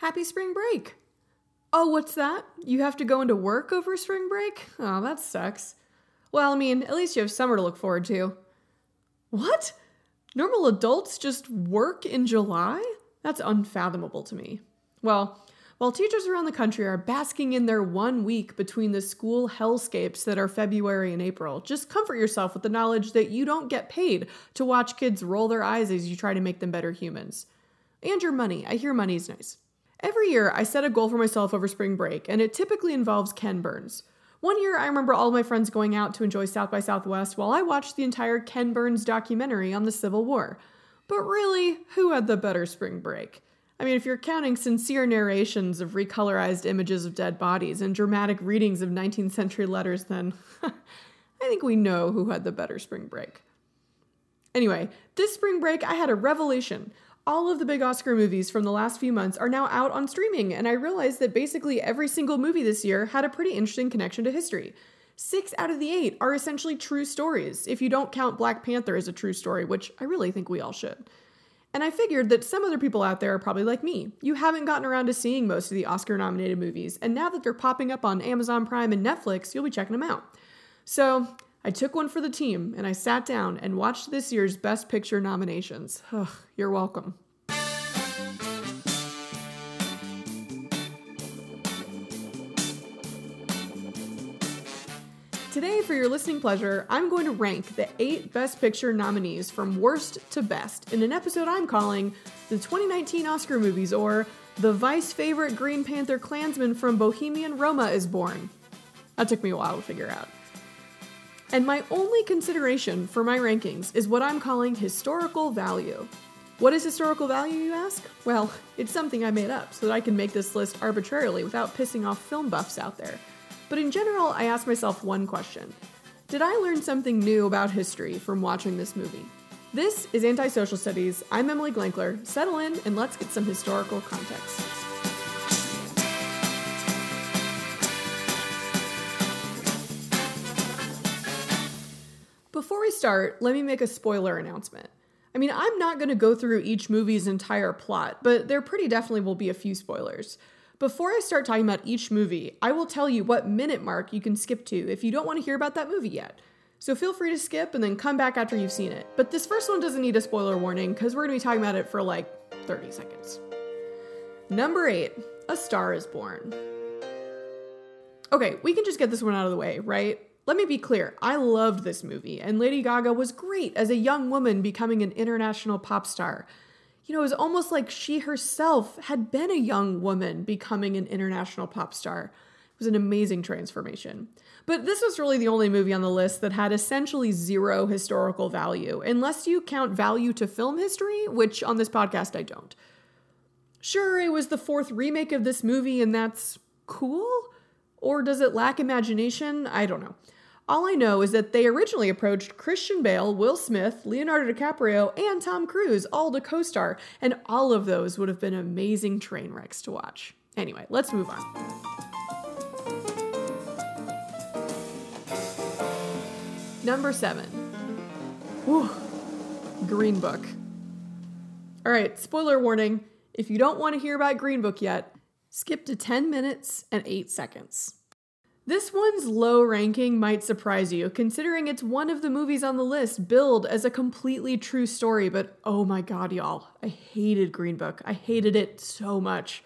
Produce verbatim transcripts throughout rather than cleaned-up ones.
Happy spring break. Oh, what's that? You have to go into work over spring break? Oh, that sucks. Well, I mean, at least you have summer to look forward to. What? Normal adults just work in July? That's unfathomable to me. Well, while teachers around the country are basking in their one week between the school hellscapes that are February and April, just comfort yourself with the knowledge that you don't get paid to watch kids roll their eyes as you try to make them better humans. And your money. I hear money's nice. Every year, I set a goal for myself over spring break, and it typically involves Ken Burns. One year, I remember all my friends going out to enjoy South by Southwest while I watched the entire Ken Burns documentary on the Civil War. But really, who had the better spring break? I mean, if you're counting sincere narrations of recolorized images of dead bodies and dramatic readings of nineteenth century letters, then I think we know who had the better spring break. Anyway, this spring break, I had a revelation. All of the big Oscar movies from the last few months are now out on streaming, and I realized that basically every single movie this year had a pretty interesting connection to history. Six out of the eight are essentially true stories, if you don't count Black Panther as a true story, which I really think we all should. And I figured that some other people out there are probably like me. You haven't gotten around to seeing most of the Oscar-nominated movies, and now that they're popping up on Amazon Prime and Netflix, you'll be checking them out. So I took one for the team, and I sat down and watched this year's Best Picture nominations. Ugh, you're welcome. Today, for your listening pleasure, I'm going to rank the eight Best Picture nominees from worst to best in an episode I'm calling The twenty nineteen Oscar Movies, or The Vice Favorite Green Panther Klansman from Bohemian Roma is Born. That took me a while to figure out. And my only consideration for my rankings is what I'm calling historical value. What is historical value, you ask? Well, it's something I made up so that I can make this list arbitrarily without pissing off film buffs out there. But in general, I ask myself one question. Did I learn something new about history from watching this movie? This is Antisocial Studies. I'm Emily Glankler. Settle in and let's get some historical context. Before we start, let me make a spoiler announcement. I mean, I'm not going to go through each movie's entire plot, but there pretty definitely will be a few spoilers. Before I start talking about each movie, I will tell you what minute mark you can skip to if you don't want to hear about that movie yet. So feel free to skip and then come back after you've seen it. But this first one doesn't need a spoiler warning because we're going to be talking about it for like thirty seconds. Number eight, A Star is Born. Okay, we can just get this one out of the way, right? Let me be clear, I loved this movie, and Lady Gaga was great as a young woman becoming an international pop star. You know, it was almost like she herself had been a young woman becoming an international pop star. It was an amazing transformation. But this was really the only movie on the list that had essentially zero historical value, unless you count value to film history, which on this podcast I don't. Sure, it was the fourth remake of this movie, and that's cool? Or does it lack imagination? I don't know. All I know is that they originally approached Christian Bale, Will Smith, Leonardo DiCaprio, and Tom Cruise, all to co-star, and all of those would have been amazing train wrecks to watch. Anyway, let's move on. Number seven. Whew. Green Book. All right, spoiler warning. If you don't want to hear about Green Book yet, skip to ten minutes and eight seconds. This one's low ranking might surprise you, considering it's one of the movies on the list billed as a completely true story, but oh my god, y'all, I hated Green Book. I hated it so much.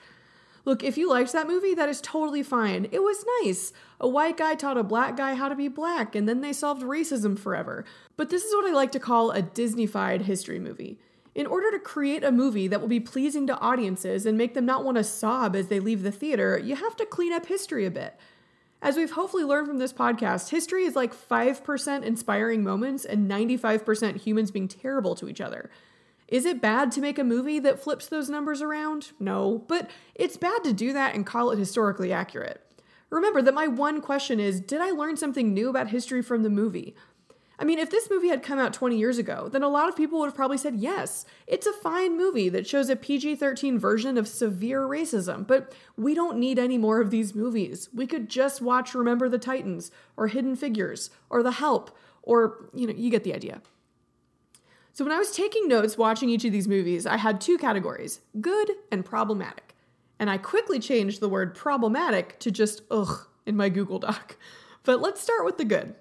Look, if you liked that movie, that is totally fine. It was nice. A white guy taught a black guy how to be black, and then they solved racism forever. But this is what I like to call a Disney-fied history movie. In order to create a movie that will be pleasing to audiences and make them not want to sob as they leave the theater, you have to clean up history a bit. As we've hopefully learned from this podcast, history is like five percent inspiring moments and ninety-five percent humans being terrible to each other. Is it bad to make a movie that flips those numbers around? No, but it's bad to do that and call it historically accurate. Remember that my one question is, did I learn something new about history from the movie? I mean, if this movie had come out twenty years ago, then a lot of people would have probably said yes. It's a fine movie that shows a P G thirteen version of severe racism, but we don't need any more of these movies. We could just watch Remember the Titans, or Hidden Figures, or The Help, or, you know, you get the idea. So when I was taking notes watching each of these movies, I had two categories, good and problematic. And I quickly changed the word problematic to just ugh in my Google Doc. But let's start with the good.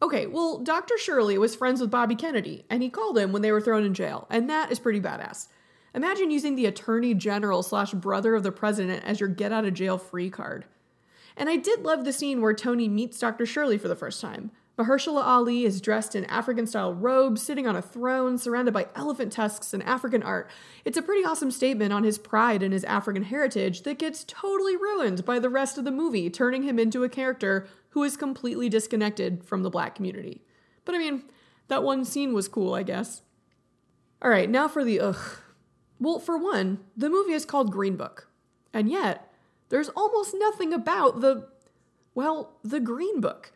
Okay, well, Doctor Shirley was friends with Bobby Kennedy, and he called him when they were thrown in jail, and that is pretty badass. Imagine using the attorney general slash brother of the president as your get out of jail free card. And I did love the scene where Tony meets Doctor Shirley for the first time. Mahershala Ali is dressed in African-style robes, sitting on a throne, surrounded by elephant tusks and African art. It's a pretty awesome statement on his pride and his African heritage that gets totally ruined by the rest of the movie, turning him into a character who is completely disconnected from the Black community. But I mean, that one scene was cool, I guess. All right, now for the ugh. Well, for one, the movie is called Green Book. And yet, there's almost nothing about the, well, the Green Book.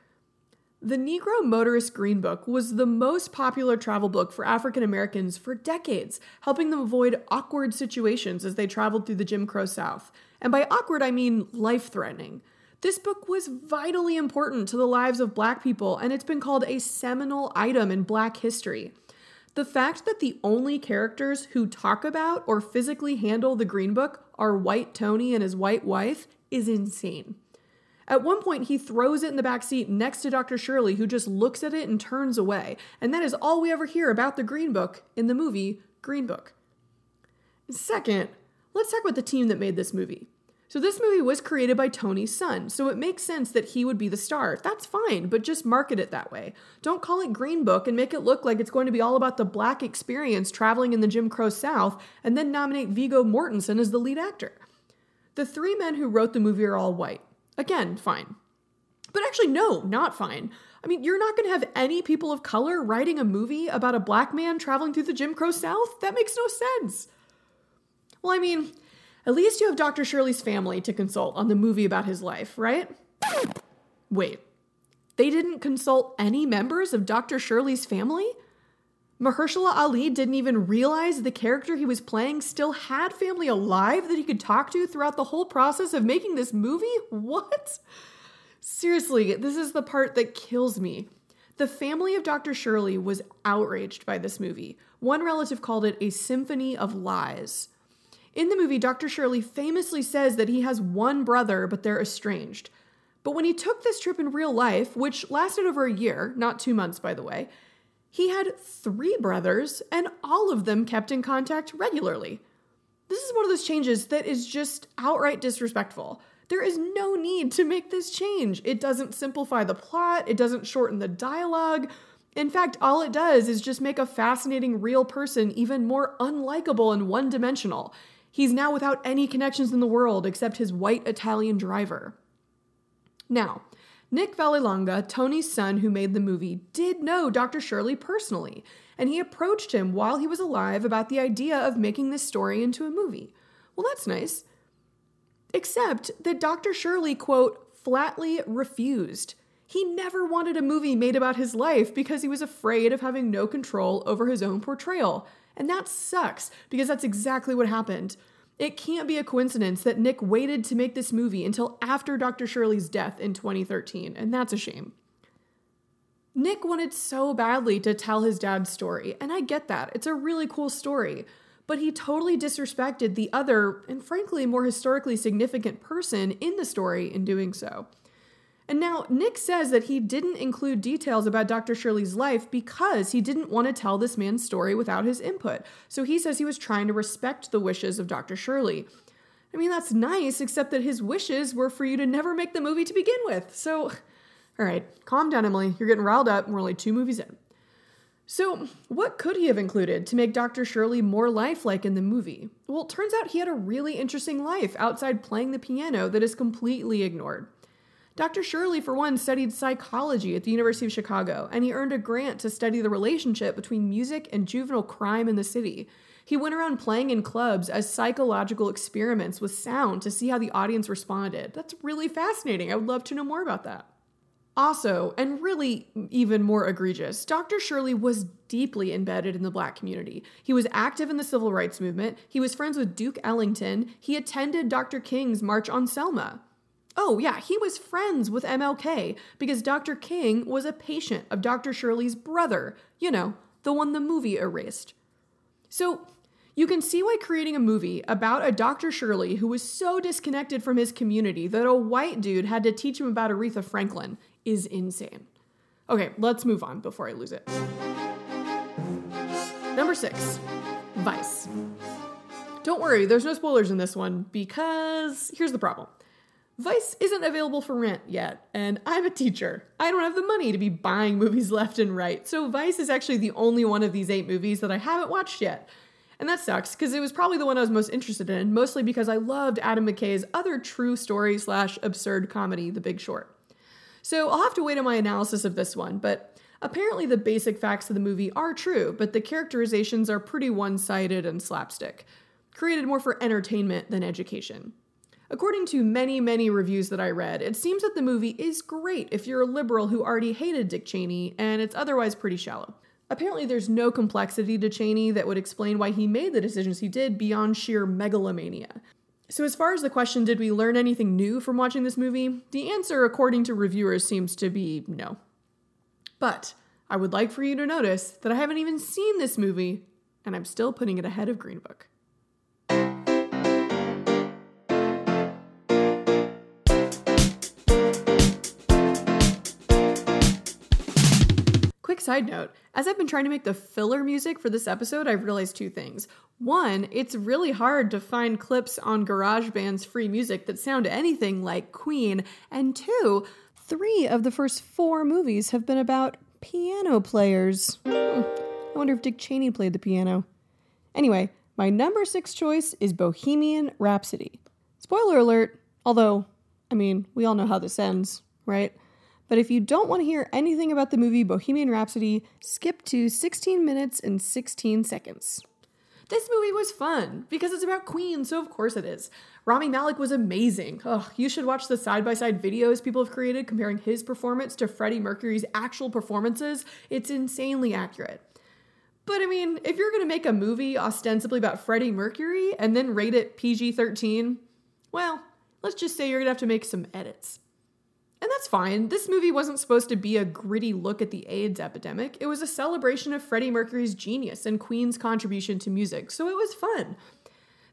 The Negro Motorist Green Book was the most popular travel book for African Americans for decades, helping them avoid awkward situations as they traveled through the Jim Crow South. And by awkward, I mean life-threatening. This book was vitally important to the lives of Black people, and it's been called a seminal item in Black history. The fact that the only characters who talk about or physically handle the Green Book are white Tony and his white wife is insane. At one point, he throws it in the back seat next to Doctor Shirley, who just looks at it and turns away. And that is all we ever hear about the Green Book in the movie Green Book. Second, let's talk about the team that made this movie. So this movie was created by Tony's son, so it makes sense that he would be the star. That's fine, but just market it that way. Don't call it Green Book and make it look like it's going to be all about the Black experience traveling in the Jim Crow South, and then nominate Viggo Mortensen as the lead actor. The three men who wrote the movie are all white. Again, fine. But actually, no, not fine. I mean, you're not going to have any people of color writing a movie about a Black man traveling through the Jim Crow South? That makes no sense. Well, I mean, at least you have Doctor Shirley's family to consult on the movie about his life, right? Wait, they didn't consult any members of Doctor Shirley's family? Mahershala Ali didn't even realize the character he was playing still had family alive that he could talk to throughout the whole process of making this movie? What? Seriously, this is the part that kills me. The family of Doctor Shirley was outraged by this movie. One relative called it a symphony of lies. In the movie, Doctor Shirley famously says that he has one brother, but they're estranged. But when he took this trip in real life, which lasted over a year, not two months, by the way, he had three brothers, and all of them kept in contact regularly. This is one of those changes that is just outright disrespectful. There is no need to make this change. It doesn't simplify the plot. It doesn't shorten the dialogue. In fact, all it does is just make a fascinating real person even more unlikable and one-dimensional. He's now without any connections in the world except his white Italian driver. Now, Nick Vallelonga, Tony's son who made the movie, did know Doctor Shirley personally, and he approached him while he was alive about the idea of making this story into a movie. Well, that's nice. Except that Doctor Shirley, quote, flatly refused. He never wanted a movie made about his life because he was afraid of having no control over his own portrayal. And that sucks, because that's exactly what happened. It can't be a coincidence that Nick waited to make this movie until after Doctor Shirley's death in twenty thirteen, and that's a shame. Nick wanted so badly to tell his dad's story, and I get that. It's a really cool story. But he totally disrespected the other, and frankly, more historically significant person in the story in doing so. And now, Nick says that he didn't include details about Doctor Shirley's life because he didn't want to tell this man's story without his input. So he says he was trying to respect the wishes of Doctor Shirley. I mean, that's nice, except that his wishes were for you to never make the movie to begin with. So, all right, calm down, Emily. You're getting riled up. We're only two movies in. So what could he have included to make Doctor Shirley more lifelike in the movie? Well, it turns out he had a really interesting life outside playing the piano that is completely ignored. Doctor Shirley, for one, studied psychology at the University of Chicago, and he earned a grant to study the relationship between music and juvenile crime in the city. He went around playing in clubs as psychological experiments with sound to see how the audience responded. That's really fascinating. I would love to know more about that. Also, and really even more egregious, Doctor Shirley was deeply embedded in the Black community. He was active in the civil rights movement. He was friends with Duke Ellington. He attended Doctor King's March on Selma. Oh yeah, he was friends with M L K because Doctor King was a patient of Doctor Shirley's brother, you know, the one the movie erased. So You can see why creating a movie about a Doctor Shirley who was so disconnected from his community that a white dude had to teach him about Aretha Franklin is insane. Okay, let's move on before I lose it. Number six, Vice. Don't worry, there's no spoilers in this one because here's the problem. Vice isn't available for rent yet, and I'm a teacher. I don't have the money to be buying movies left and right, so Vice is actually the only one of these eight movies that I haven't watched yet. And that sucks, because it was probably the one I was most interested in, mostly because I loved Adam McKay's other true story slash absurd comedy, The Big Short. So I'll have to wait on my analysis of this one, but apparently the basic facts of the movie are true, but the characterizations are pretty one-sided and slapstick, created more for entertainment than education. According to many, many reviews that I read, it seems that the movie is great if you're a liberal who already hated Dick Cheney, and it's otherwise pretty shallow. Apparently there's no complexity to Cheney that would explain why he made the decisions he did beyond sheer megalomania. So as far as the question, did we learn anything new from watching this movie? The answer, according to reviewers, seems to be no. But I would like for you to notice that I haven't even seen this movie, and I'm still putting it ahead of Green Book. Side note, as I've been trying to make the filler music for this episode, I've realized two things. One, it's really hard to find clips on GarageBand's free music that sound anything like Queen. And two, three of the first four movies have been about piano players. Hmm, I wonder if Dick Cheney played the piano. Anyway, my number six choice is Bohemian Rhapsody. Spoiler alert, although, I mean, we all know how this ends, right? But if you don't want to hear anything about the movie Bohemian Rhapsody, skip to sixteen minutes and sixteen seconds. This movie was fun because it's about Queen, so of course it is. Rami Malek was amazing. Ugh, you should watch the side-by-side videos people have created comparing his performance to Freddie Mercury's actual performances. It's insanely accurate. But I mean, if you're going to make a movie ostensibly about Freddie Mercury and then rate it P G thirteen, well, let's just say you're going to have to make some edits. And that's fine. This movie wasn't supposed to be a gritty look at the AIDS epidemic. It was a celebration of Freddie Mercury's genius and Queen's contribution to music, so it was fun.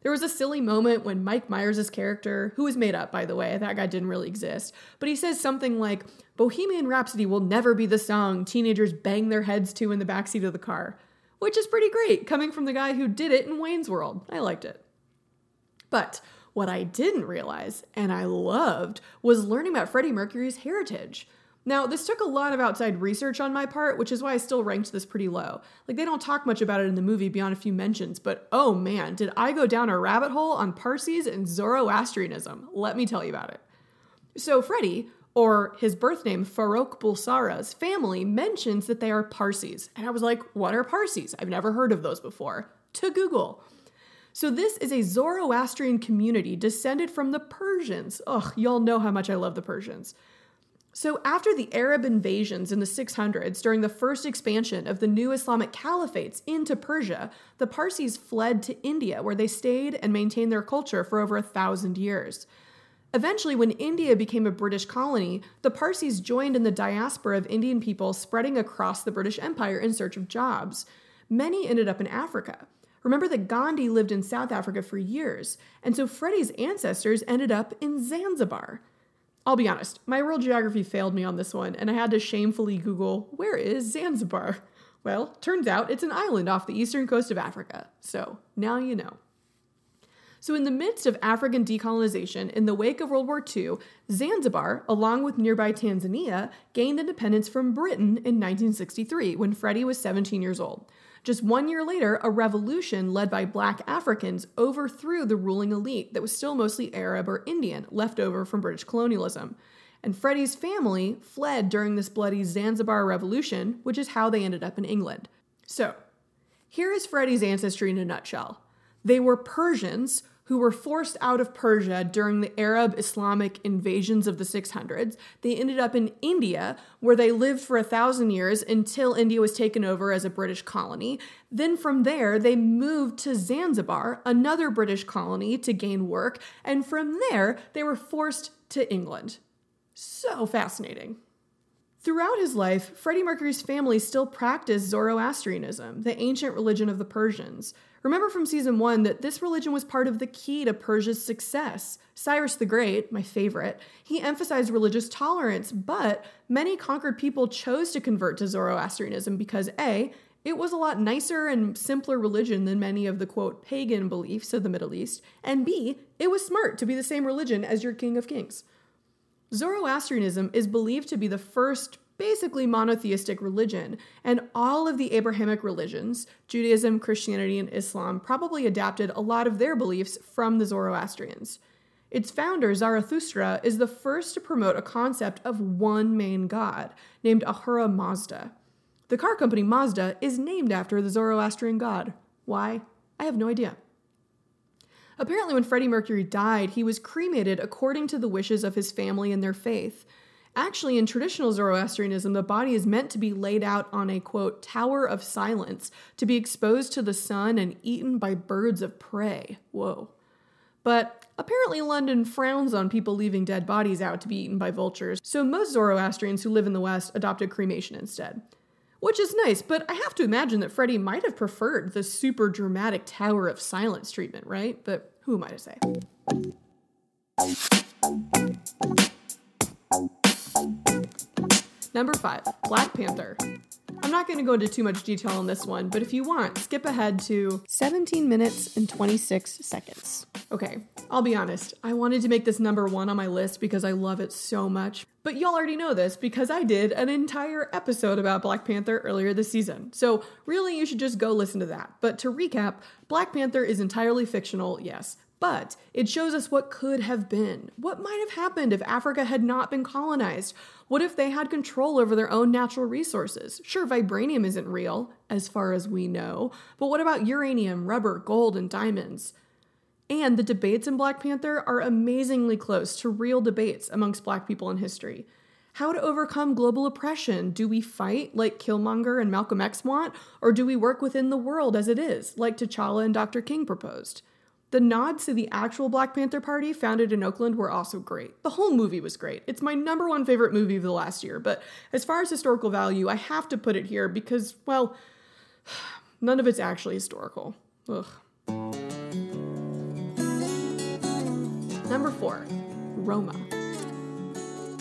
There was a silly moment when Mike Myers' character, who was made up, by the way, that guy didn't really exist, but he says something like, "Bohemian Rhapsody will never be the song teenagers bang their heads to in the backseat of the car," which is pretty great, coming from the guy who did it in Wayne's World. I liked it. But what I didn't realize, and I loved, was learning about Freddie Mercury's heritage. Now, this took a lot of outside research on my part, which is why I still ranked this pretty low. Like, they don't talk much about it in the movie beyond a few mentions, but oh man, did I go down a rabbit hole on Parsis and Zoroastrianism. Let me tell you about it. So Freddie, or his birth name, Farouk Bulsara's family, mentions that they are Parsis. And I was like, what are Parsis? I've never heard of those before. To Google. So this is a Zoroastrian community descended from the Persians. Ugh, y'all know how much I love the Persians. So after the Arab invasions in the six hundreds, during the first expansion of the new Islamic caliphates into Persia, the Parsis fled to India, where they stayed and maintained their culture for over a thousand years. Eventually, when India became a British colony, the Parsis joined in the diaspora of Indian people spreading across the British Empire in search of jobs. Many ended up in Africa. Remember that Gandhi lived in South Africa for years, and so Freddie's ancestors ended up in Zanzibar. I'll be honest, my world geography failed me on this one, and I had to shamefully Google, where is Zanzibar? Well, turns out it's an island off the eastern coast of Africa, so now you know. So in the midst of African decolonization, in the wake of World War Two, Zanzibar, along with nearby Tanzania, gained independence from Britain in nineteen sixty-three, when Freddie was seventeen years old. Just one year later, a revolution led by Black Africans overthrew the ruling elite that was still mostly Arab or Indian, left over from British colonialism. And Freddie's family fled during this bloody Zanzibar Revolution, which is how they ended up in England. So, here is Freddie's ancestry in a nutshell. They were Persians who were forced out of Persia during the Arab Islamic invasions of the six hundreds. They ended up in India, where they lived for a thousand years until India was taken over as a British colony. Then from there, they moved to Zanzibar, another British colony, to gain work. And from there, they were forced to England. So fascinating. Throughout his life, Freddie Mercury's family still practiced Zoroastrianism, the ancient religion of the Persians. Remember from season one that this religion was part of the key to Persia's success. Cyrus the Great, my favorite, he emphasized religious tolerance, but many conquered people chose to convert to Zoroastrianism because A, it was a lot nicer and simpler religion than many of the, quote, pagan beliefs of the Middle East, and B, it was smart to be the same religion as your king of kings. Zoroastrianism is believed to be the first basically monotheistic religion, and all of the Abrahamic religions, Judaism, Christianity, and Islam, probably adapted a lot of their beliefs from the Zoroastrians. Its founder, Zarathustra, is the first to promote a concept of one main god, named Ahura Mazda. The car company Mazda is named after the Zoroastrian god. Why? I have no idea. Apparently, when Freddie Mercury died, he was cremated according to the wishes of his family and their faith. Actually, in traditional Zoroastrianism, the body is meant to be laid out on a, quote, tower of silence, to be exposed to the sun and eaten by birds of prey. Whoa. But apparently London frowns on people leaving dead bodies out to be eaten by vultures, so most Zoroastrians who live in the West adopted cremation instead. Which is nice, but I have to imagine that Freddie might have preferred the super dramatic tower of silence treatment, right? But who am I to say? Number five, Black Panther. I'm not going to go into too much detail on this one, but if you want, skip ahead to seventeen minutes and twenty-six seconds. Okay, I'll be honest. I wanted to make this number one on my list because I love it so much. But y'all already know this because I did an entire episode about Black Panther earlier this season. So really, you should just go listen to that. But to recap, Black Panther is entirely fictional, yes. But it shows us what could have been, what might have happened if Africa had not been colonized. What if they had control over their own natural resources? Sure, vibranium isn't real, as far as we know, but what about uranium, rubber, gold, and diamonds? And the debates in Black Panther are amazingly close to real debates amongst Black people in history. How to overcome global oppression? Do we fight like Killmonger and Malcolm X want, or do we work within the world as it is, like T'Challa and Doctor King proposed? The nods to the actual Black Panther Party founded in Oakland were also great. The whole movie was great. It's my number one favorite movie of the last year, but as far as historical value, I have to put it here because, well, none of it's actually historical. Ugh. Number four, Roma.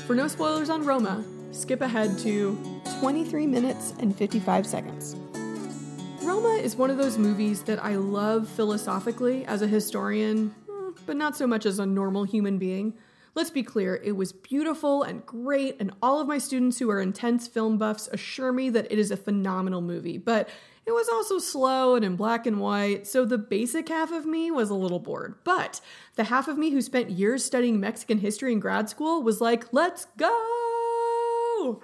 For no spoilers on Roma, skip ahead to twenty-three minutes and fifty-five seconds. Roma is one of those movies that I love philosophically as a historian, but not so much as a normal human being. Let's be clear, it was beautiful and great, and all of my students who are intense film buffs assure me that it is a phenomenal movie, but it was also slow and in black and white, so the basic half of me was a little bored. But the half of me who spent years studying Mexican history in grad school was like, let's go!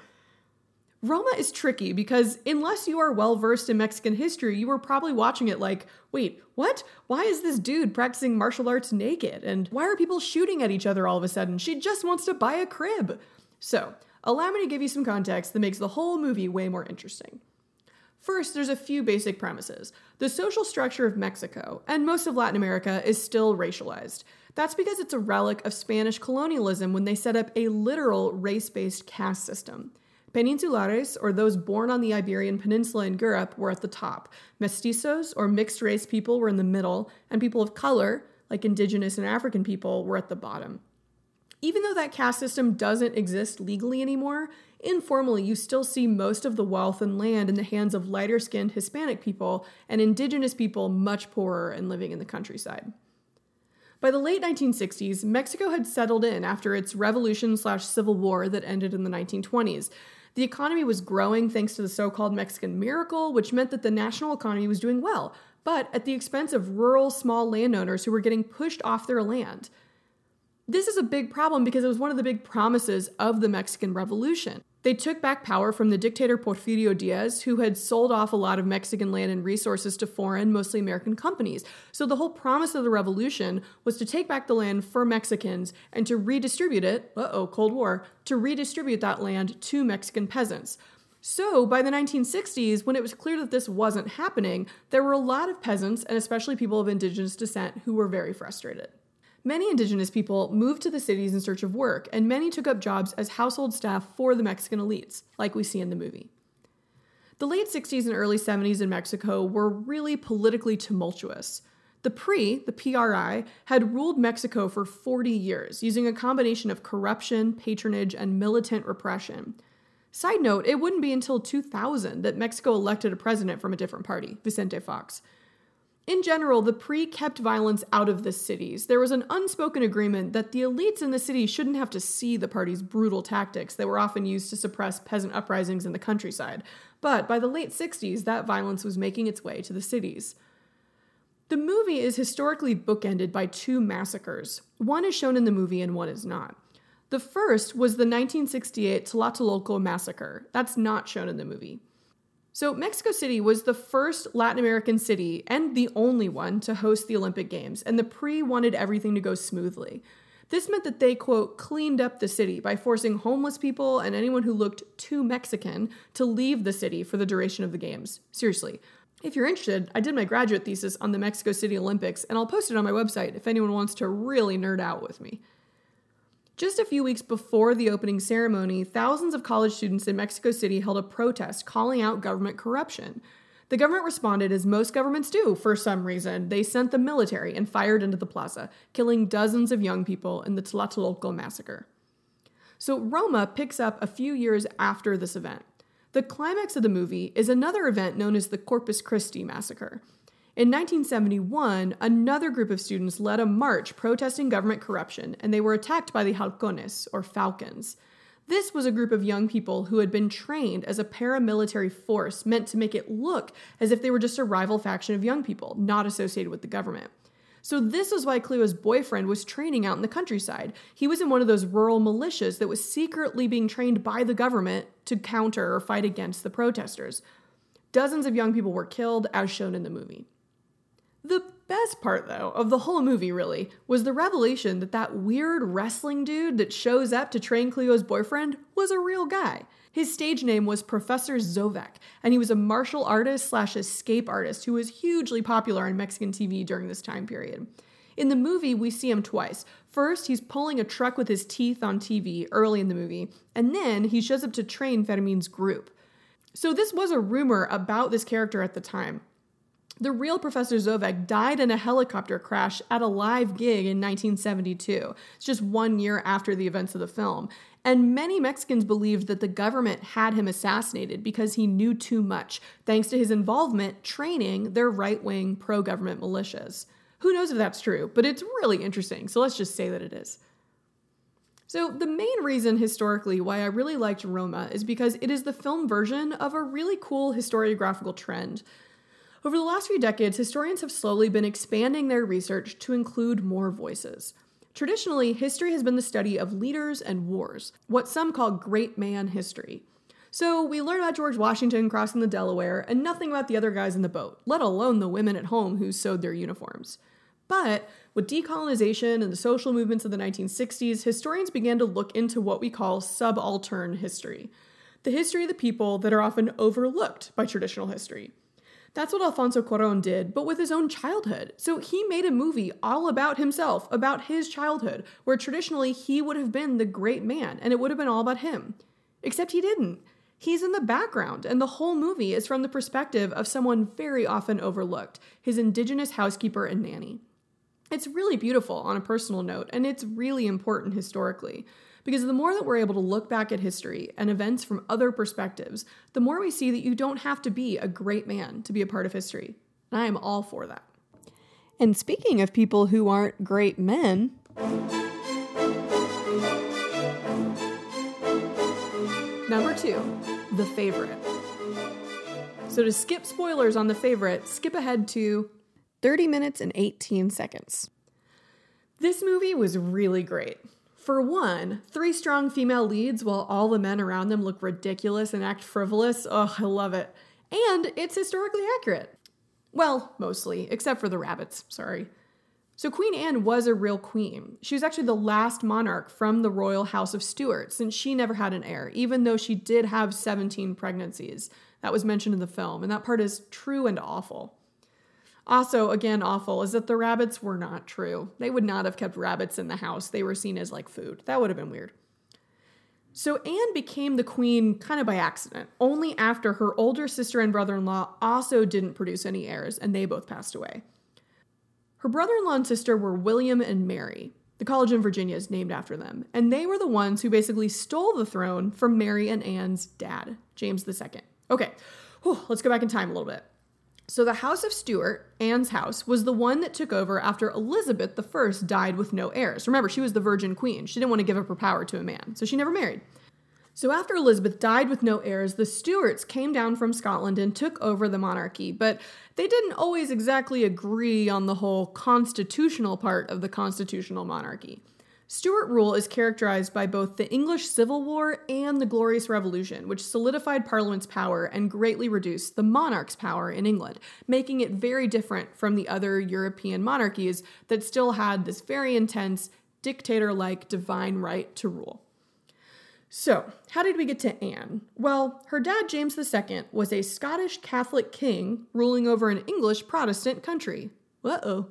Roma is tricky because unless you are well-versed in Mexican history, you were probably watching it like, wait, what? Why is this dude practicing martial arts naked? And why are people shooting at each other all of a sudden? She just wants to buy a crib. So allow me to give you some context that makes the whole movie way more interesting. First, there's a few basic premises. The social structure of Mexico and most of Latin America is still racialized. That's because it's a relic of Spanish colonialism when they set up a literal race-based caste system. Peninsulares, or those born on the Iberian Peninsula in Europe, were at the top. Mestizos, or mixed-race people, were in the middle, and people of color, like indigenous and African people, were at the bottom. Even though that caste system doesn't exist legally anymore, informally you still see most of the wealth and land in the hands of lighter-skinned Hispanic people and indigenous people much poorer and living in the countryside. By the late nineteen sixties, Mexico had settled in after its revolution-slash-civil war that ended in the nineteen twenties. The economy was growing thanks to the so-called Mexican miracle, which meant that the national economy was doing well, but at the expense of rural small landowners who were getting pushed off their land. This is a big problem because it was one of the big promises of the Mexican Revolution. They took back power from the dictator Porfirio Diaz, who had sold off a lot of Mexican land and resources to foreign, mostly American companies. So the whole promise of the revolution was to take back the land for Mexicans and to redistribute it, uh-oh, Cold War, to redistribute that land to Mexican peasants. So by the nineteen sixties, when it was clear that this wasn't happening, there were a lot of peasants, and especially people of indigenous descent, who were very frustrated. Many indigenous people moved to the cities in search of work, and many took up jobs as household staff for the Mexican elites, like we see in the movie. The late sixties and early seventies in Mexico were really politically tumultuous. The P R I, the P R I, had ruled Mexico for forty years, using a combination of corruption, patronage, and militant repression. Side note, it wouldn't be until two thousand that Mexico elected a president from a different party, Vicente Fox. In general, the P R I kept violence out of the cities. There was an unspoken agreement that the elites in the city shouldn't have to see the party's brutal tactics that were often used to suppress peasant uprisings in the countryside. But by the late sixties, that violence was making its way to the cities. The movie is historically bookended by two massacres. One is shown in the movie and one is not. The first was the nineteen sixty-eight Tlatelolco massacre. That's not shown in the movie. So Mexico City was the first Latin American city and the only one to host the Olympic Games, and the P R I wanted everything to go smoothly. This meant that they, quote, cleaned up the city by forcing homeless people and anyone who looked too Mexican to leave the city for the duration of the Games. Seriously. If you're interested, I did my graduate thesis on the Mexico City Olympics, and I'll post it on my website if anyone wants to really nerd out with me. Just a few weeks before the opening ceremony, thousands of college students in Mexico City held a protest calling out government corruption. The government responded as most governments do for some reason. They sent the military and fired into the plaza, killing dozens of young people in the Tlatelolco massacre. So Roma picks up a few years after this event. The climax of the movie is another event known as the Corpus Christi massacre. In nineteen seventy-one, another group of students led a march protesting government corruption, and they were attacked by the halcones, or falcons. This was a group of young people who had been trained as a paramilitary force meant to make it look as if they were just a rival faction of young people, not associated with the government. So this was why Cleo's boyfriend was training out in the countryside. He was in one of those rural militias that was secretly being trained by the government to counter or fight against the protesters. Dozens of young people were killed, as shown in the movie. The best part, though, of the whole movie, really, was the revelation that that weird wrestling dude that shows up to train Cleo's boyfriend was a real guy. His stage name was Professor Zovek, and he was a martial artist slash escape artist who was hugely popular on Mexican T V during this time period. In the movie, we see him twice. First, he's pulling a truck with his teeth on T V early in the movie, and then he shows up to train Fermin's group. So this was a rumor about this character at the time. The real Professor Zovek died in a helicopter crash at a live gig in nineteen seventy-two. It's just one year after the events of the film. And many Mexicans believed that the government had him assassinated because he knew too much, thanks to his involvement training their right-wing pro-government militias. Who knows if that's true, but it's really interesting, so let's just say that it is. So the main reason historically why I really liked Roma is because it is the film version of a really cool historiographical trend. Over the last few decades, historians have slowly been expanding their research to include more voices. Traditionally, history has been the study of leaders and wars, what some call great man history. So we learn about George Washington crossing the Delaware and nothing about the other guys in the boat, let alone the women at home who sewed their uniforms. But with decolonization and the social movements of the nineteen sixties, historians began to look into what we call subaltern history, the history of the people that are often overlooked by traditional history. That's what Alfonso Cuarón did, but with his own childhood. So he made a movie all about himself, about his childhood, where traditionally he would have been the great man, and it would have been all about him. Except he didn't. He's in the background, and the whole movie is from the perspective of someone very often overlooked, his indigenous housekeeper and nanny. It's really beautiful on a personal note, and it's really important historically. Because the more that we're able to look back at history and events from other perspectives, the more we see that you don't have to be a great man to be a part of history. And I am all for that. And speaking of people who aren't great men, number two, The Favorite. So to skip spoilers on The Favorite, skip ahead to thirty minutes and eighteen seconds. This movie was really great. For one, three strong female leads while all the men around them look ridiculous and act frivolous. Ugh, I love it. And it's historically accurate. Well, mostly, except for the rabbits, sorry. So Queen Anne was a real queen. She was actually the last monarch from the royal house of Stuart, since she never had an heir, even though she did have seventeen pregnancies. That was mentioned in the film, and that part is true and awful. Also, again, awful is that the rabbits were not true. They would not have kept rabbits in the house. They were seen as like food. That would have been weird. So Anne became the queen kind of by accident, only after her older sister and brother-in-law also didn't produce any heirs, and they both passed away. Her brother-in-law and sister were William and Mary. The college in Virginia is named after them, and they were the ones who basically stole the throne from Mary and Anne's dad, James the Second. Okay, whew, let's go back in time a little bit. So the House of Stuart, Anne's house, was the one that took over after Elizabeth the First died with no heirs. Remember, she was the virgin queen. She didn't want to give up her power to a man, so she never married. So after Elizabeth died with no heirs, the Stuarts came down from Scotland and took over the monarchy, but they didn't always exactly agree on the whole constitutional part of the constitutional monarchy. Stuart rule is characterized by both the English Civil War and the Glorious Revolution, which solidified Parliament's power and greatly reduced the monarch's power in England, making it very different from the other European monarchies that still had this very intense, dictator-like divine right to rule. So, how did we get to Anne? Well, her dad, James the Second, was a Scottish Catholic king ruling over an English Protestant country. Uh-oh.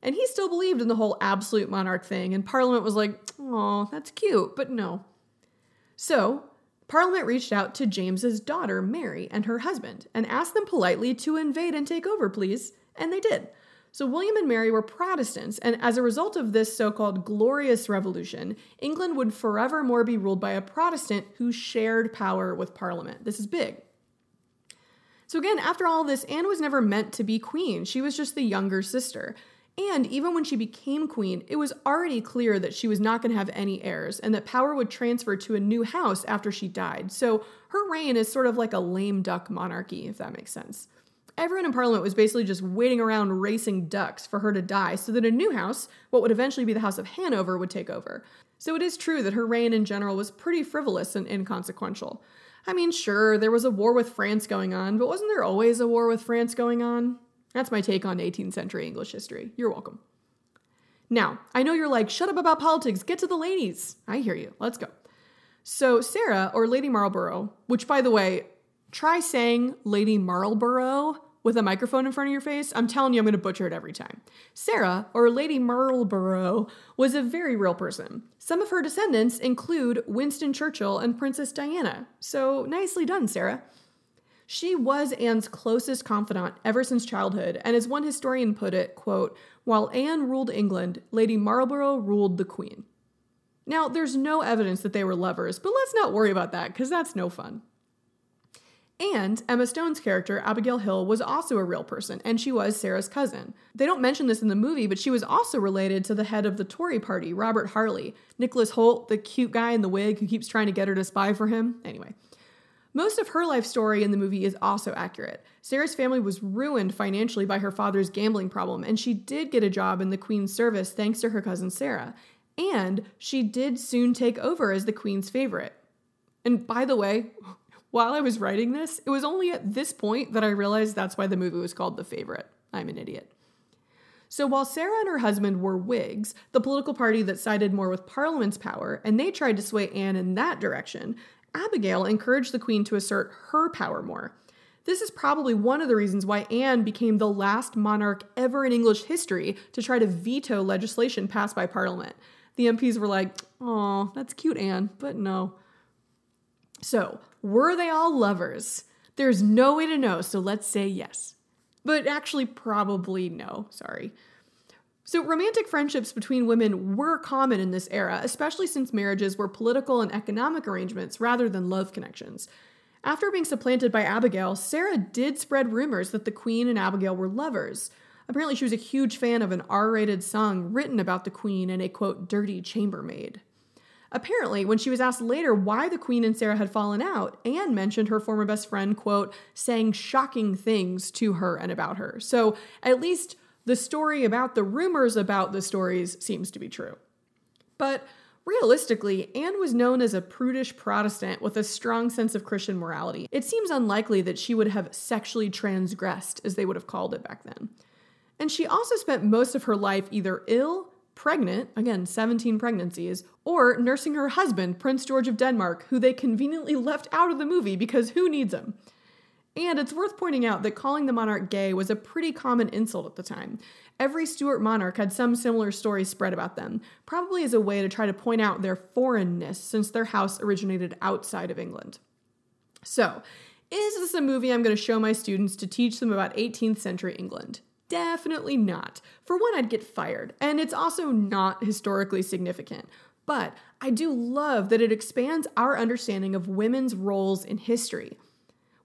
And he still believed in the whole absolute monarch thing, and Parliament was like, aw, that's cute, but no. So, Parliament reached out to James's daughter, Mary, and her husband, and asked them politely to invade and take over, please, and they did. So William and Mary were Protestants, and as a result of this so-called Glorious Revolution, England would forevermore be ruled by a Protestant who shared power with Parliament. This is big. So again, after all this, Anne was never meant to be queen. She was just the younger sister. And even when she became queen, it was already clear that she was not going to have any heirs and that power would transfer to a new house after she died. So her reign is sort of like a lame duck monarchy, if that makes sense. Everyone in Parliament was basically just waiting around racing ducks for her to die so that a new house, what would eventually be the House of Hanover, would take over. So it is true that her reign in general was pretty frivolous and inconsequential. I mean, sure, there was a war with France going on, but wasn't there always a war with France going on? That's my take on eighteenth century English history. You're welcome. Now, I know you're like, shut up about politics, get to the ladies. I hear you. Let's go. So Sarah, or Lady Marlborough, which by the way, try saying Lady Marlborough with a microphone in front of your face. I'm telling you, I'm going to butcher it every time. Sarah, or Lady Marlborough, was a very real person. Some of her descendants include Winston Churchill and Princess Diana. So nicely done, Sarah. She was Anne's closest confidant ever since childhood, and as one historian put it, quote, while Anne ruled England, Lady Marlborough ruled the Queen. Now, there's no evidence that they were lovers, but let's not worry about that, because that's no fun. And Emma Stone's character, Abigail Hill, was also a real person, and she was Sarah's cousin. They don't mention this in the movie, but she was also related to the head of the Tory party, Robert Harley, Nicholas Holt, the cute guy in the wig who keeps trying to get her to spy for him. Anyway. Most of her life story in the movie is also accurate. Sarah's family was ruined financially by her father's gambling problem, and she did get a job in the Queen's service thanks to her cousin Sarah. And she did soon take over as the Queen's favorite. And by the way, while I was writing this, it was only at this point that I realized that's why the movie was called The Favorite. I'm an idiot. So while Sarah and her husband were Whigs, the political party that sided more with Parliament's power, and they tried to sway Anne in that direction, Abigail encouraged the Queen to assert her power more. This is probably one of the reasons why Anne became the last monarch ever in English history to try to veto legislation passed by Parliament. The M Ps were like, aw, that's cute, Anne, but no. So, were they all lovers? There's no way to know, so let's say yes. But actually, probably no, sorry. So romantic friendships between women were common in this era, especially since marriages were political and economic arrangements rather than love connections. After being supplanted by Abigail, Sarah did spread rumors that the Queen and Abigail were lovers. Apparently she was a huge fan of an R-rated song written about the Queen and a, quote, dirty chambermaid. Apparently, when she was asked later why the Queen and Sarah had fallen out, Anne mentioned her former best friend, quote, saying shocking things to her and about her. So at least the story about the rumors about the stories seems to be true. But realistically, Anne was known as a prudish Protestant with a strong sense of Christian morality. It seems unlikely that she would have sexually transgressed, as they would have called it back then. And she also spent most of her life either ill, pregnant, again, seventeen pregnancies, or nursing her husband, Prince George of Denmark, who they conveniently left out of the movie because who needs him? And it's worth pointing out that calling the monarch gay was a pretty common insult at the time. Every Stuart monarch had some similar story spread about them, probably as a way to try to point out their foreignness since their house originated outside of England. So, is this a movie I'm going to show my students to teach them about eighteenth century England? Definitely not. For one, I'd get fired, and it's also not historically significant. But I do love that it expands our understanding of women's roles in history.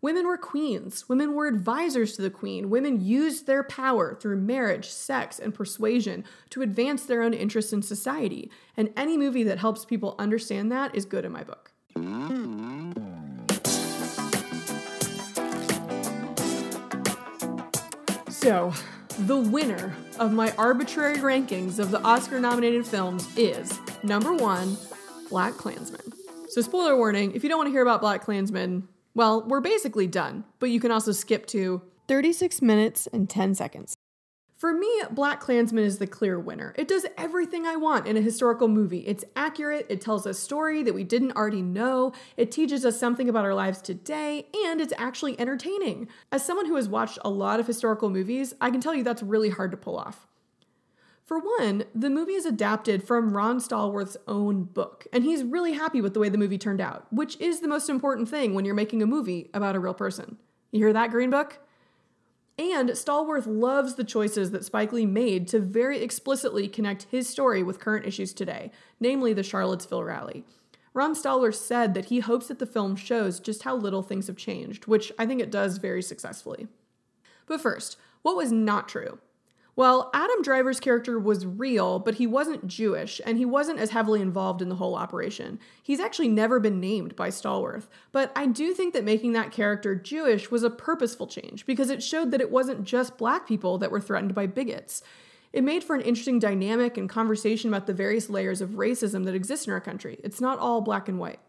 Women were queens. Women were advisors to the queen. Women used their power through marriage, sex, and persuasion to advance their own interests in society. And any movie that helps people understand that is good in my book. So, the winner of my arbitrary rankings of the Oscar-nominated films is, number one, Black Klansman. So, spoiler warning, if you don't want to hear about Black Klansman, well, we're basically done, but you can also skip to thirty-six minutes and ten seconds. For me, Black Klansman is the clear winner. It does everything I want in a historical movie. It's accurate, it tells a story that we didn't already know, it teaches us something about our lives today, and it's actually entertaining. As someone who has watched a lot of historical movies, I can tell you that's really hard to pull off. For one, the movie is adapted from Ron Stallworth's own book, and he's really happy with the way the movie turned out, which is the most important thing when you're making a movie about a real person. You hear that, Green Book? And Stallworth loves the choices that Spike Lee made to very explicitly connect his story with current issues today, namely the Charlottesville rally. Ron Stallworth said that he hopes that the film shows just how little things have changed, which I think it does very successfully. But first, what was not true? Well, Adam Driver's character was real, but he wasn't Jewish, and he wasn't as heavily involved in the whole operation. He's actually never been named by Stallworth, but I do think that making that character Jewish was a purposeful change, because it showed that it wasn't just Black people that were threatened by bigots. It made for an interesting dynamic and conversation about the various layers of racism that exist in our country. It's not all black and white.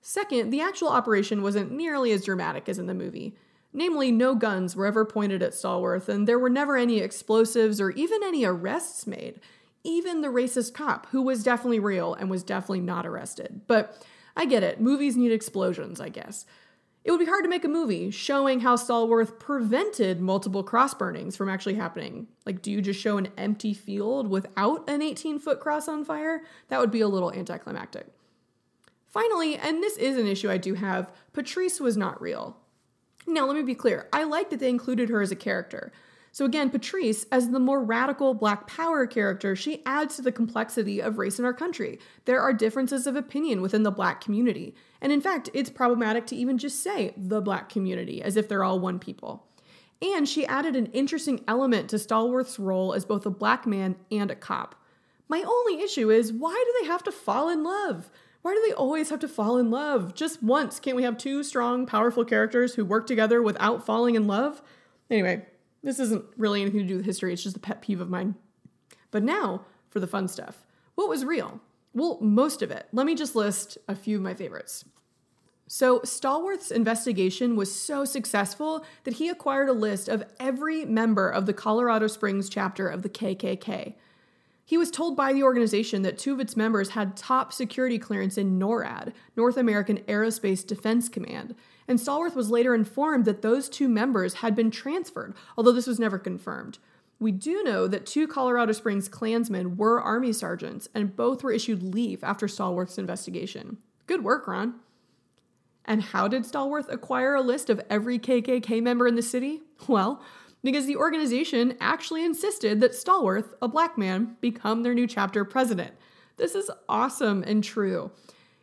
Second, the actual operation wasn't nearly as dramatic as in the movie. Namely, no guns were ever pointed at Stallworth, and there were never any explosives or even any arrests made. Even the racist cop, who was definitely real and was definitely not arrested. But I get it. Movies need explosions, I guess. It would be hard to make a movie showing how Stallworth prevented multiple cross burnings from actually happening. Like, do you just show an empty field without an eighteen-foot cross on fire? That would be a little anticlimactic. Finally, and this is an issue I do have, Patrice was not real. Now, let me be clear. I like that they included her as a character. So again, Patrice, as the more radical Black power character, she adds to the complexity of race in our country. There are differences of opinion within the Black community. And in fact, it's problematic to even just say the Black community, as if they're all one people. And she added an interesting element to Stallworth's role as both a Black man and a cop. My only issue is, why do they have to fall in love? Why do they always have to fall in love? Just once, can't we have two strong, powerful characters who work together without falling in love? Anyway, this isn't really anything to do with history. It's just a pet peeve of mine. But now for the fun stuff. What was real? Well, most of it. Let me just list a few of my favorites. So Stallworth's investigation was so successful that he acquired a list of every member of the Colorado Springs chapter of the K K K. He was told by the organization that two of its members had top security clearance in NORAD, North American Aerospace Defense Command, and Stallworth was later informed that those two members had been transferred, although this was never confirmed. We do know that two Colorado Springs Klansmen were Army sergeants, and both were issued leave after Stallworth's investigation. Good work, Ron. And how did Stallworth acquire a list of every K K K member in the city? Well, because the organization actually insisted that Stallworth, a Black man, become their new chapter president. This is awesome and true.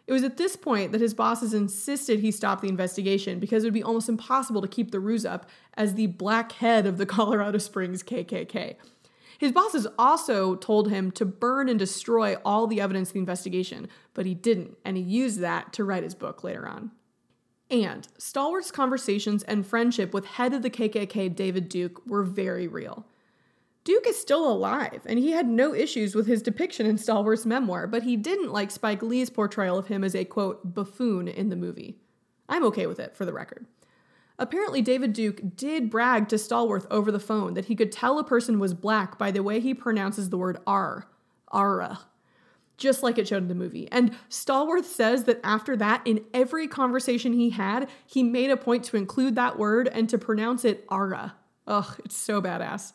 It was at this point that his bosses insisted he stop the investigation because it would be almost impossible to keep the ruse up as the Black head of the Colorado Springs K K K. His bosses also told him to burn and destroy all the evidence of the investigation, but he didn't, and he used that to write his book later on. And Stallworth's conversations and friendship with head of the K K K, David Duke, were very real. Duke is still alive, and he had no issues with his depiction in Stallworth's memoir, but he didn't like Spike Lee's portrayal of him as a, quote, buffoon in the movie. I'm okay with it, for the record. Apparently, David Duke did brag to Stallworth over the phone that he could tell a person was Black by the way he pronounces the word R, Ara. just like it showed in the movie. And Stallworth says that after that, in every conversation he had, he made a point to include that word and to pronounce it Ara. Ugh, it's so badass.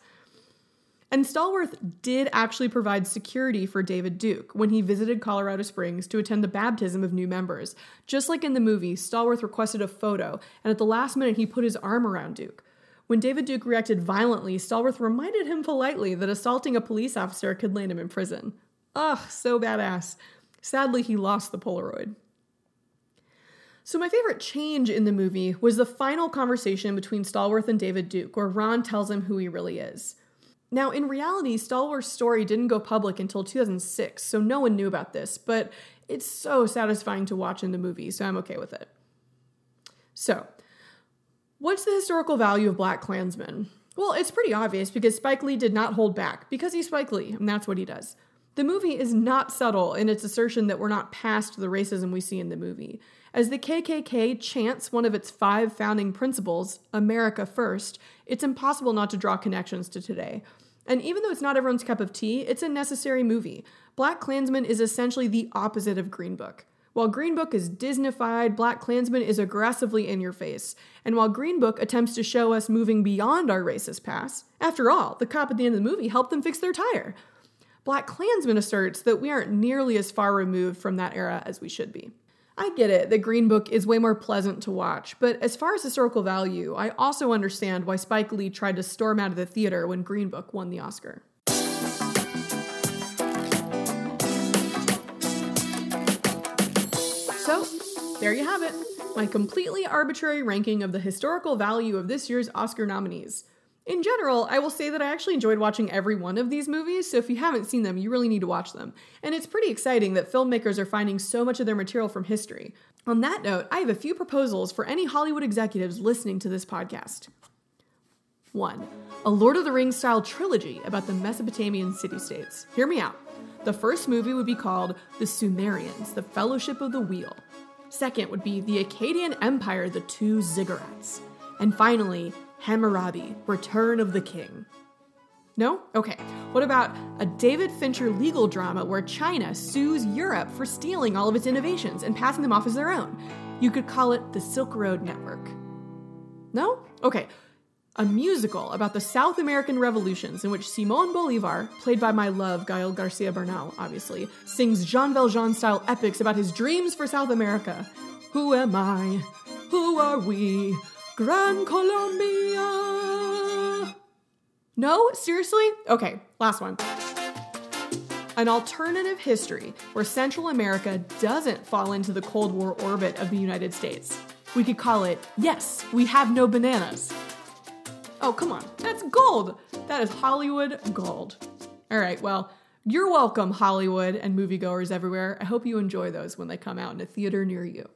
And Stallworth did actually provide security for David Duke when he visited Colorado Springs to attend the baptism of new members. Just like in the movie, Stallworth requested a photo, and at the last minute, he put his arm around Duke. When David Duke reacted violently, Stallworth reminded him politely that assaulting a police officer could land him in prison. Ugh, so badass. Sadly, he lost the Polaroid. So my favorite change in the movie was the final conversation between Stallworth and David Duke, where Ron tells him who he really is. Now, in reality, Stallworth's story didn't go public until two thousand six, so no one knew about this, but it's so satisfying to watch in the movie, so I'm okay with it. So, what's the historical value of Black Klansmen? Well, it's pretty obvious because Spike Lee did not hold back, because he's Spike Lee, and that's what he does. The movie is not subtle in its assertion that we're not past the racism we see in the movie. As the K K K chants one of its five founding principles, America First, it's impossible not to draw connections to today. And even though it's not everyone's cup of tea, it's a necessary movie. Black Klansman is essentially the opposite of Green Book. While Green Book is Disneyfied, Black Klansman is aggressively in your face. And while Green Book attempts to show us moving beyond our racist past, after all, the cop at the end of the movie helped them fix their tire. Black Klansman asserts that we aren't nearly as far removed from that era as we should be. I get it, the Green Book is way more pleasant to watch, but as far as historical value, I also understand why Spike Lee tried to storm out of the theater when Green Book won the Oscar. So, there you have it, my completely arbitrary ranking of the historical value of this year's Oscar nominees. In general, I will say that I actually enjoyed watching every one of these movies, so if you haven't seen them, you really need to watch them. And it's pretty exciting that filmmakers are finding so much of their material from history. On that note, I have a few proposals for any Hollywood executives listening to this podcast. One, a Lord of the Rings style trilogy about the Mesopotamian city-states. Hear me out. The first movie would be called The Sumerians, The Fellowship of the Wheel. Second would be The Akkadian Empire, The Two Ziggurats. And finally, Hammurabi, Return of the King. No? Okay. What about a David Fincher legal drama where China sues Europe for stealing all of its innovations and passing them off as their own? You could call it the Silk Road Network. No? Okay. A musical about the South American revolutions in which Simon Bolivar, played by my love Gael Garcia Bernal, obviously, sings Jean Valjean-style epics about his dreams for South America. Who am I? Who are we? Gran Colombia! No? Seriously? Okay, last one. An alternative history where Central America doesn't fall into the Cold War orbit of the United States. We could call it, Yes, We Have No Bananas. Oh, come on. That's gold. That is Hollywood gold. All right, well, you're welcome, Hollywood and moviegoers everywhere. I hope you enjoy those when they come out in a theater near you.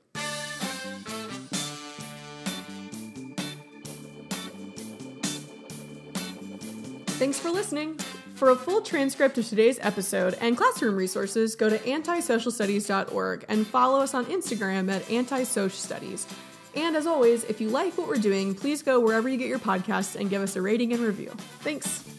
Thanks for listening. For a full transcript of today's episode and classroom resources, go to antisocial studies dot org and follow us on Instagram at antisocialstudies. And as always, if you like what we're doing, please go wherever you get your podcasts and give us a rating and review. Thanks.